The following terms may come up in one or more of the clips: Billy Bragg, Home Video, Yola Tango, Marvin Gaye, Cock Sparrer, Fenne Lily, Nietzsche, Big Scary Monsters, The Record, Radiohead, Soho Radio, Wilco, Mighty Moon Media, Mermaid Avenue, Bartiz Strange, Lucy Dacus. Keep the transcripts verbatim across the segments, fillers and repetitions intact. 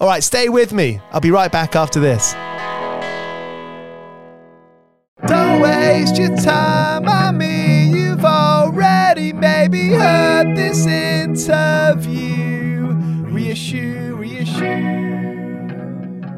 All right, stay with me. I'll be right back after this. Don't waste your time on me. You've already maybe heard this interview. Reissue, reissue.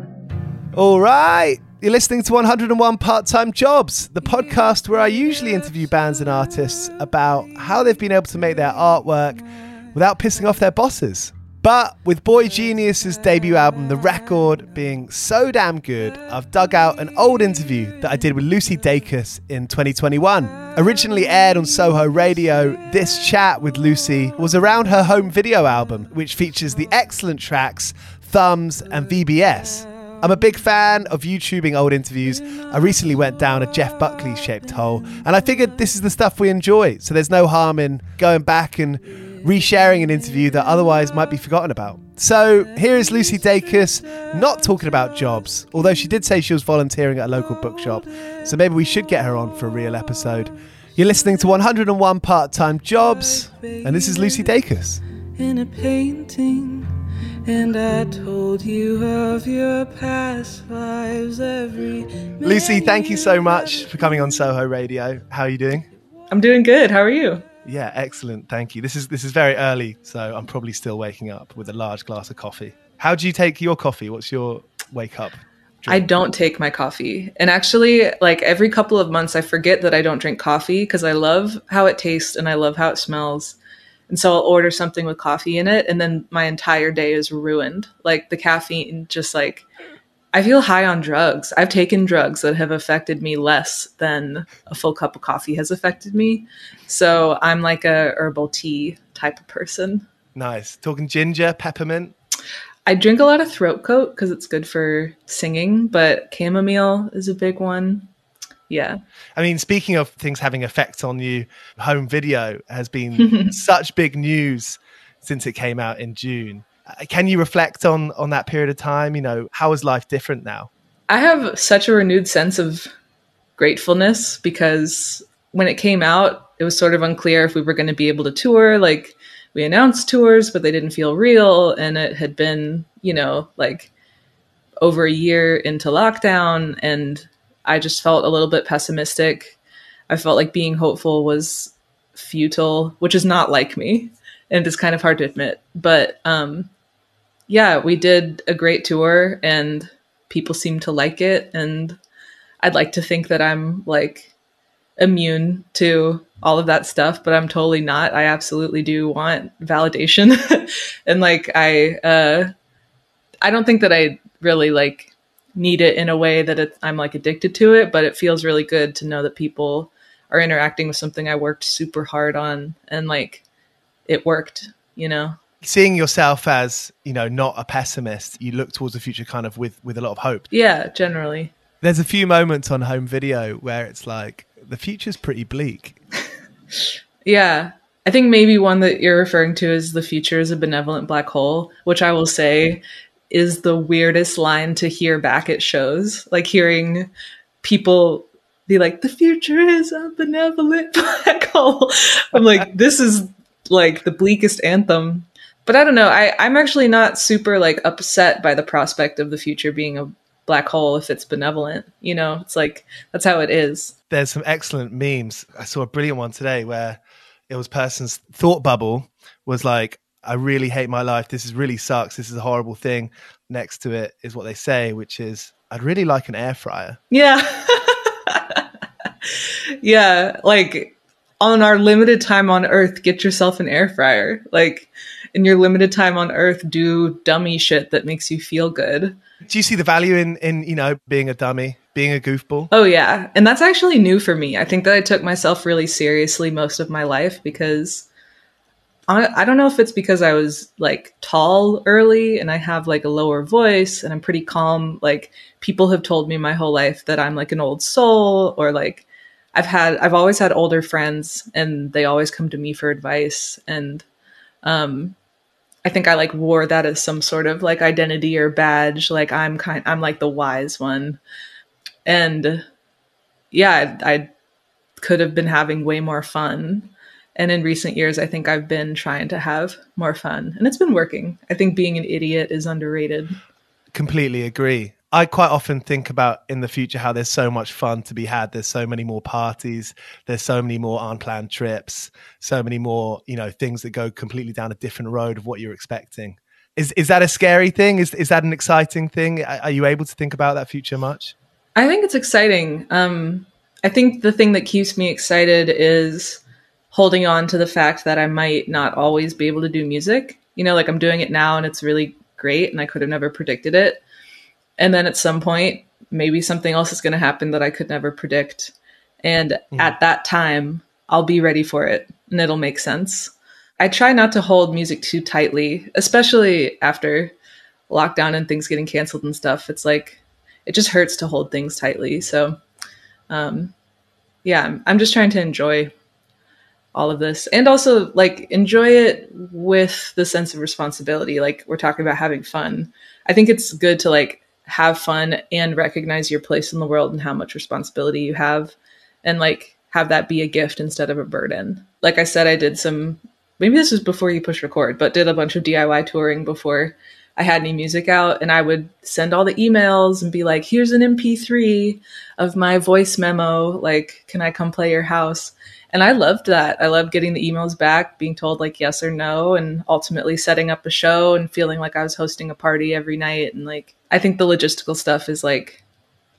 All right. You're listening to one oh one Part-Time Jobs, the podcast where I usually interview bands and artists about how they've been able to make their artwork without pissing off their bosses. But with Boy Genius's debut album, The Record, being so damn good, I've dug out an old interview that I did with Lucy Dacus in twenty twenty-one. Originally aired on Soho Radio, this chat with Lucy was around her Home Video album, which features the excellent tracks Thumbs and V B S. I'm a big fan of YouTubing old interviews. I recently went down a Jeff Buckley-shaped hole, and I figured this is the stuff we enjoy, so there's no harm in going back and resharing an interview that otherwise might be forgotten about. So here is Lucy Dacus not talking about jobs, although she did say she was volunteering at a local bookshop, so maybe we should get her on for a real episode. You're listening to one oh one Part-Time Jobs, and this is Lucy Dacus. In a painting, and I told you of your past lives every... Lucy, thank you so much for coming on Soho Radio. How are you doing? I'm doing good. How are you? Yeah, excellent. Thank you. This is this is very early, so I'm probably still waking up with a large glass of coffee. How do you take your coffee? What's your wake up drink? I don't take my coffee. And actually, like every couple of months, I forget that I don't drink coffee because I love how it tastes and I love how it smells. And so I'll order something with coffee in it, and then my entire day is ruined. Like the caffeine, just like I feel high on drugs. I've taken drugs that have affected me less than a full cup of coffee has affected me. So I'm like a herbal tea type of person. Nice. Talking ginger, peppermint. I drink a lot of throat coat because it's good for singing, but chamomile is a big one. Yeah. I mean, speaking of things having effects on you, Home Video has been such big news since it came out in June. Can you reflect on, on that period of time? You know, how is life different now? I have such a renewed sense of gratefulness, because when it came out, it was sort of unclear if we were going to be able to tour. Like, we announced tours, but they didn't feel real. And it had been, you know, like over a year into lockdown. And I just felt a little bit pessimistic. I felt like being hopeful was futile, which is not like me. And it's kind of hard to admit. But um, yeah, we did a great tour and people seemed to like it. And I'd like to think that I'm like immune to all of that stuff, but I'm totally not. I absolutely do want validation. And like, I, uh, I don't think that I really like need it in a way that it, I'm like addicted to it, but it feels really good to know that people are interacting with something I worked super hard on and like it worked, you know? Seeing yourself as, you know, not a pessimist, you look towards the future kind of with, with a lot of hope. Yeah, generally. There's a few moments on Home Video where it's like, the future's pretty bleak. Yeah. I think maybe one that you're referring to is the future is a benevolent black hole, which I will say is the weirdest line to hear back at shows. Like hearing people be like, the future is a benevolent black hole. I'm like, this is like the bleakest anthem. But I don't know. I, I'm actually not super like upset by the prospect of the future being a black hole if it's benevolent. You know, it's like, that's how it is. There's some excellent memes. I saw a brilliant one today where it was person's thought bubble was like, I really hate my life. This is really sucks. This is a horrible thing. Next to it is what they say, which is, I'd really like an air fryer. Yeah. Yeah. Like on our limited time on earth, get yourself an air fryer. Like in your limited time on earth, do dummy shit that makes you feel good. Do you see the value in, in, you know, being a dummy? Being a goofball? Oh, yeah. And that's actually new for me. I think that I took myself really seriously most of my life because I, I don't know if it's because I was like tall early and I have like a lower voice and I'm pretty calm. Like people have told me my whole life that I'm like an old soul, or like I've had, I've always had older friends and they always come to me for advice. And um, I think I like wore that as some sort of like identity or badge. Like I'm kind, I'm like the wise one. And yeah, I, I could have been having way more fun. And in recent years, I think I've been trying to have more fun and it's been working. I think being an idiot is underrated. Completely agree. I quite often think about in the future how there's so much fun to be had. There's so many more parties. There's so many more unplanned trips, so many more, you know, things that go completely down a different road of what you're expecting. Is is that a scary thing? Is is that an exciting thing? Are you able to think about that future much? I think it's exciting. Um, I think the thing that keeps me excited is holding on to the fact that I might not always be able to do music. You know, like I'm doing it now and it's really great and I could have never predicted it. And then at some point, maybe something else is going to happen that I could never predict. And mm. at that time, I'll be ready for it and it'll make sense. I try not to hold music too tightly, especially after lockdown and things getting canceled and stuff. It's like, it just hurts to hold things tightly. So, um, yeah, I'm, I'm just trying to enjoy all of this and also like enjoy it with the sense of responsibility. Like we're talking about having fun. I think it's good to like have fun and recognize your place in the world and how much responsibility you have and like have that be a gift instead of a burden. Like I said, I did some, maybe this was before you push record, but did a bunch of D I Y touring before I had any music out, and I would send all the emails and be like, here's an M P three of my voice memo. Like, can I come play your house? And I loved that. I loved getting the emails back, being told like yes or no, and ultimately setting up a show and feeling like I was hosting a party every night. And like, I think the logistical stuff is like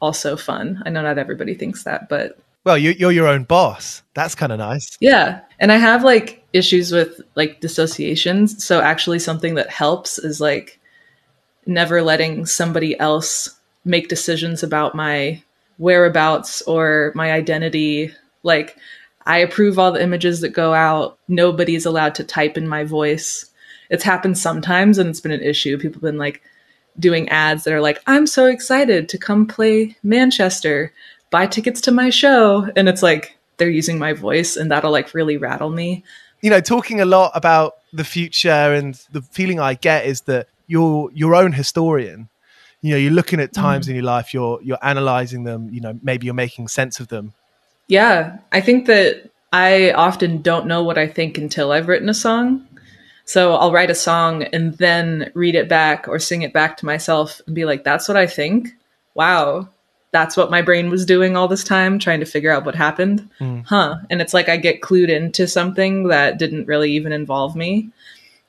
also fun. I know not everybody thinks that, but. Well, you're your own boss. That's kind of nice. Yeah. And I have like issues with like dissociations. So actually something that helps is like, never letting somebody else make decisions about my whereabouts or my identity. Like, I approve all the images that go out. Nobody's allowed to type in my voice. It's happened sometimes and it's been an issue. People have been like doing ads that are like, I'm so excited to come play Manchester, buy tickets to my show. And it's like, they're using my voice and that'll like really rattle me. You know, talking a lot about the future, and the feeling I get is that you're your own historian. you know, you're looking at times mm. in your life, you're you're analyzing them, you know, maybe you're making sense of them. Yeah, I think that I often don't know what I think until I've written a song. So I'll write a song and then read it back or sing it back to myself and be like, that's what I think. Wow. That's what my brain was doing all this time, trying to figure out what happened. Mm. Huh. And it's like I get clued into something that didn't really even involve me.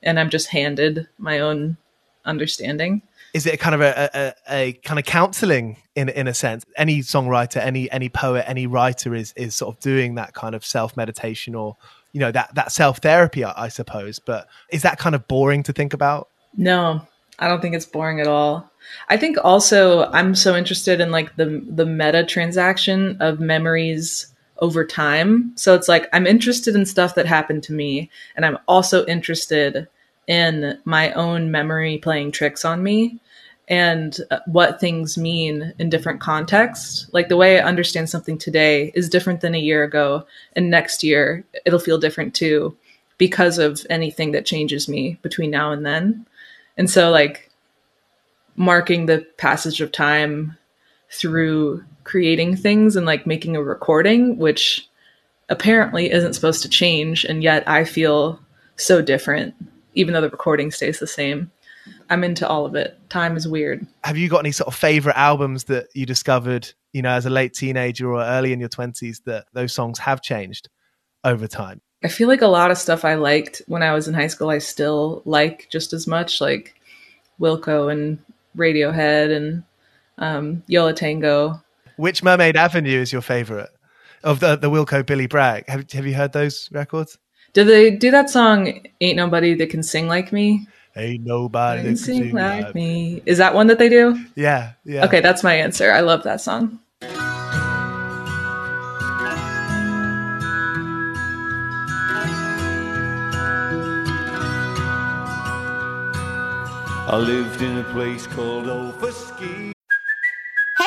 And I'm just handed my own understanding. Is it kind of a, a, a kind of counseling in in a sense? Any songwriter, any any poet, any writer is is sort of doing that kind of self-meditation or, you know, that, that self-therapy, I, I suppose. But is that kind of boring to think about? No, I don't think it's boring at all. I think also I'm so interested in like the the meta transaction of memories over time. So it's like I'm interested in stuff that happened to me, and I'm also interested in my own memory playing tricks on me and what things mean in different contexts. Like the way I understand something today is different than a year ago, and next year it'll feel different too because of anything that changes me between now and then. And so like marking the passage of time through creating things and like making a recording, which apparently isn't supposed to change, and yet I feel so different even though the recording stays the same. I'm into all of it. Time is weird. Have you got any sort of favorite albums that you discovered, you know, as a late teenager or early in your twenties, that those songs have changed over time? I feel like a lot of stuff I liked when I was in high school, I still like just as much, like Wilco and Radiohead and um, Yola Tango. Which Mermaid Avenue is your favorite? Of the, the Wilco, Billy Bragg. Have, have you heard those records? Did they do that song, Ain't Nobody That Can Sing Like Me? Ain't nobody that can sing, sing like, like me. Is that one that they do? Yeah, yeah. Okay, that's my answer. I love that song. I lived in a place called Over Ski. Hey,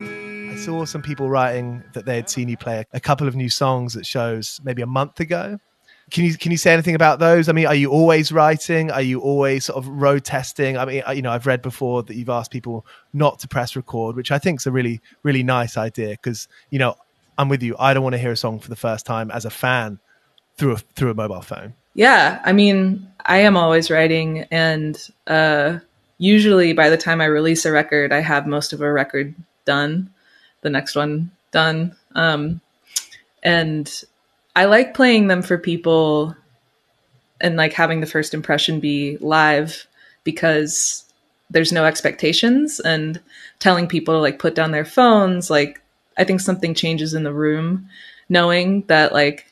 I saw some people writing that they had seen you play a couple of new songs at shows maybe a month ago. Can you can you say anything about those? I mean, are you always writing? Are you always sort of road testing? I mean, you know, I've read before that you've asked people not to press record, which I think is a really, really nice idea because, you know, I'm with you. I don't want to hear a song for the first time as a fan through a, through a mobile phone. Yeah, I mean, I am always writing, and uh, usually by the time I release a record, I have most of a record done. The next one done. Um, and I like playing them for people and like having the first impression be live because there's no expectations, and telling people to like put down their phones. Like, I think something changes in the room knowing that like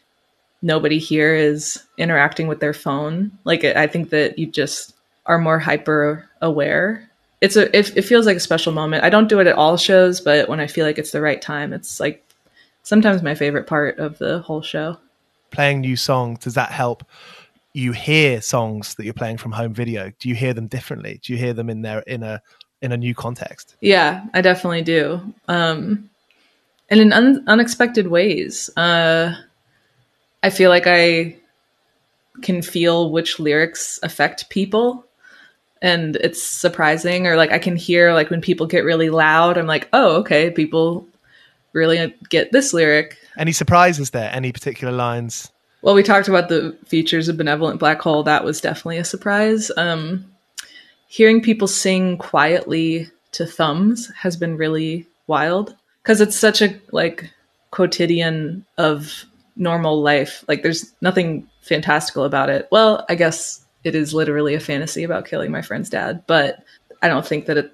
nobody here is interacting with their phone. Like, I think that you just are more hyper aware. It's a, it, it feels like a special moment. I don't do it at all shows, but when I feel like it's the right time, it's like sometimes my favorite part of the whole show. Playing new songs, does that help you hear songs that you're playing from Home Video? Do you hear them differently? Do you hear them in their, in a, in a new context? Yeah, I definitely do. Um, and in un- unexpected ways. Uh, I feel like I can feel which lyrics affect people. And it's surprising, or like I can hear like when people get really loud, I'm like, oh, okay, people really get this lyric. Any surprises there? Any particular lines? Well, we talked about the features of Benevolent Black Hole. That was definitely a surprise. Um, hearing people sing quietly to Thumbs has been really wild because it's such a like quotidian of normal life. Like there's nothing fantastical about it. Well, I guess it is literally a fantasy about killing my friend's dad, but I don't think that it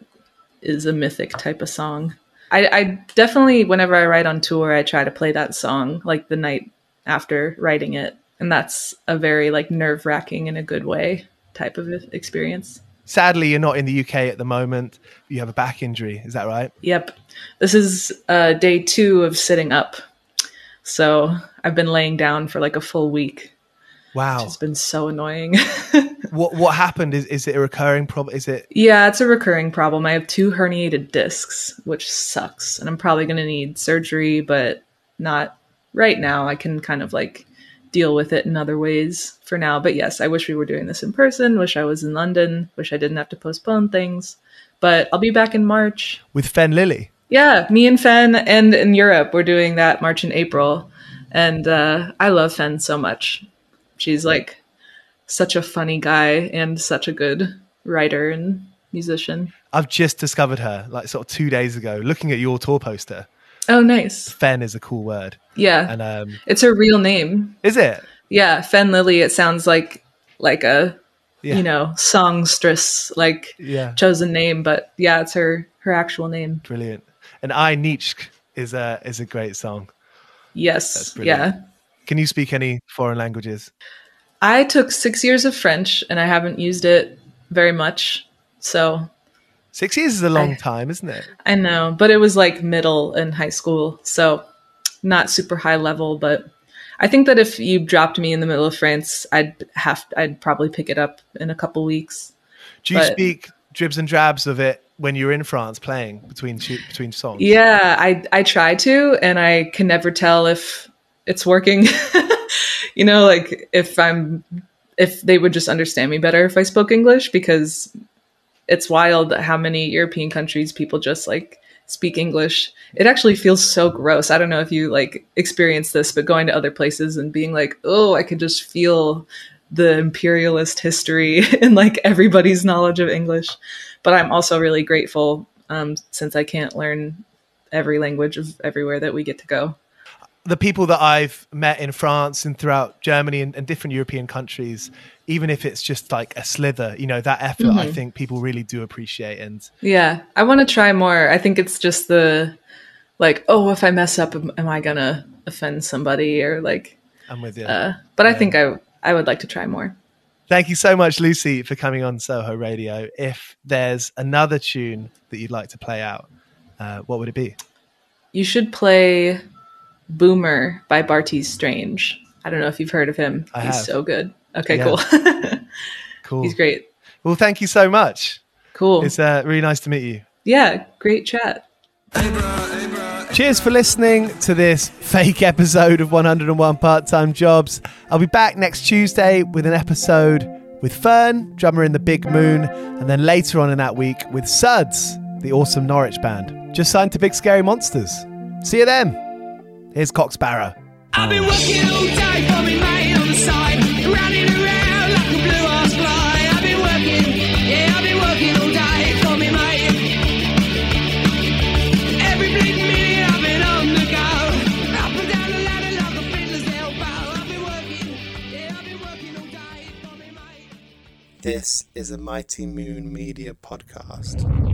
is a mythic type of song. I, I definitely, whenever I write on tour, I try to play that song like the night after writing it. And that's a very like nerve wracking in a good way type of experience. sadly, you're not in the U K at the moment. You have a back injury. Is that right? Yep. This is uh, day two of sitting up. So I've been laying down for like a full week. Wow. It's been so annoying. What what happened? Is is it a recurring problem? Is it? Yeah, it's a recurring problem. I have two herniated discs, which sucks. And I'm probably going to need surgery, but not right now. I can kind of like deal with it in other ways for now. But yes, I wish we were doing this in person. Wish I was in London. Wish I didn't have to postpone things. But I'll be back in March. With Fenne Lily? Yeah, me and Fenne, and in Europe, we're doing that March and April. And uh, I love Fenne so much. She's like such a funny guy and such a good writer and musician. I've just discovered her like sort of two days ago, looking at your tour poster. Oh, nice. Fenne is a cool word. Yeah. And um, it's her real name. Is it? Yeah. Fenne Lily. It sounds like like a, yeah. you know, songstress, like yeah. chosen name. But yeah, it's her, her actual name. Brilliant. And I, Nietzsche is a, is a great song. Yes. Yeah. Can you speak any foreign languages? I took six years of French and I haven't used it very much. So six years is a long I, time, isn't it? I know, but it was like middle and high school. So not super high level, but I think that if you dropped me in the middle of France, I'd have, I'd probably pick it up in a couple weeks. Do you but, speak dribs and drabs of it when you're in France playing between, between songs? Yeah, I, I try to, and I can never tell if it's working. You know, like if I'm, if they would just understand me better if I spoke English, because it's wild how many European countries people just like speak English. It actually feels so gross. I don't know if you like experience this, but going to other places and being like, oh, I could just feel the imperialist history and like everybody's knowledge of English. But I'm also really grateful um, since I can't learn every language of everywhere that we get to go. The people that I've met in France and throughout Germany and, and different European countries, even if it's just like a slither, you know, that effort, mm-hmm. I think people really do appreciate. And yeah, I want to try more. I think it's just the like, oh, if I mess up, am, am I going to offend somebody or like, I'm with you. Uh, but yeah. I think I, I would like to try more. Thank you so much, Lucy, for coming on Soho Radio. If there's another tune that you'd like to play out, uh, what would it be? You should play Boomer by Bartiz Strange. I don't know if you've heard of him. I He's have. So good. Okay, yeah. cool. Cool. He's great. Well, thank you so much. Cool. It's uh, really nice to meet you. Yeah, great chat. Hey bro, hey bro. Cheers for listening to this fake episode of one oh one Part-Time Jobs. I'll be back next Tuesday with an episode with Ferne, drummer in the Big Moon, and then later on in that week with Suds, the awesome Norwich band, just signed to Big Scary Monsters. See you then. Here's Cock Sparrer. I've been working all day for me mate on the side, running around like a blue-ass fly. I've been working, yeah, I've been working all day for me mate. Every bleeding minute I've been on the go, up and down the ladder like a fiddler's elbow. I've been working, yeah, I've been working all day for me mate. This is a Mighty Moon Media podcast.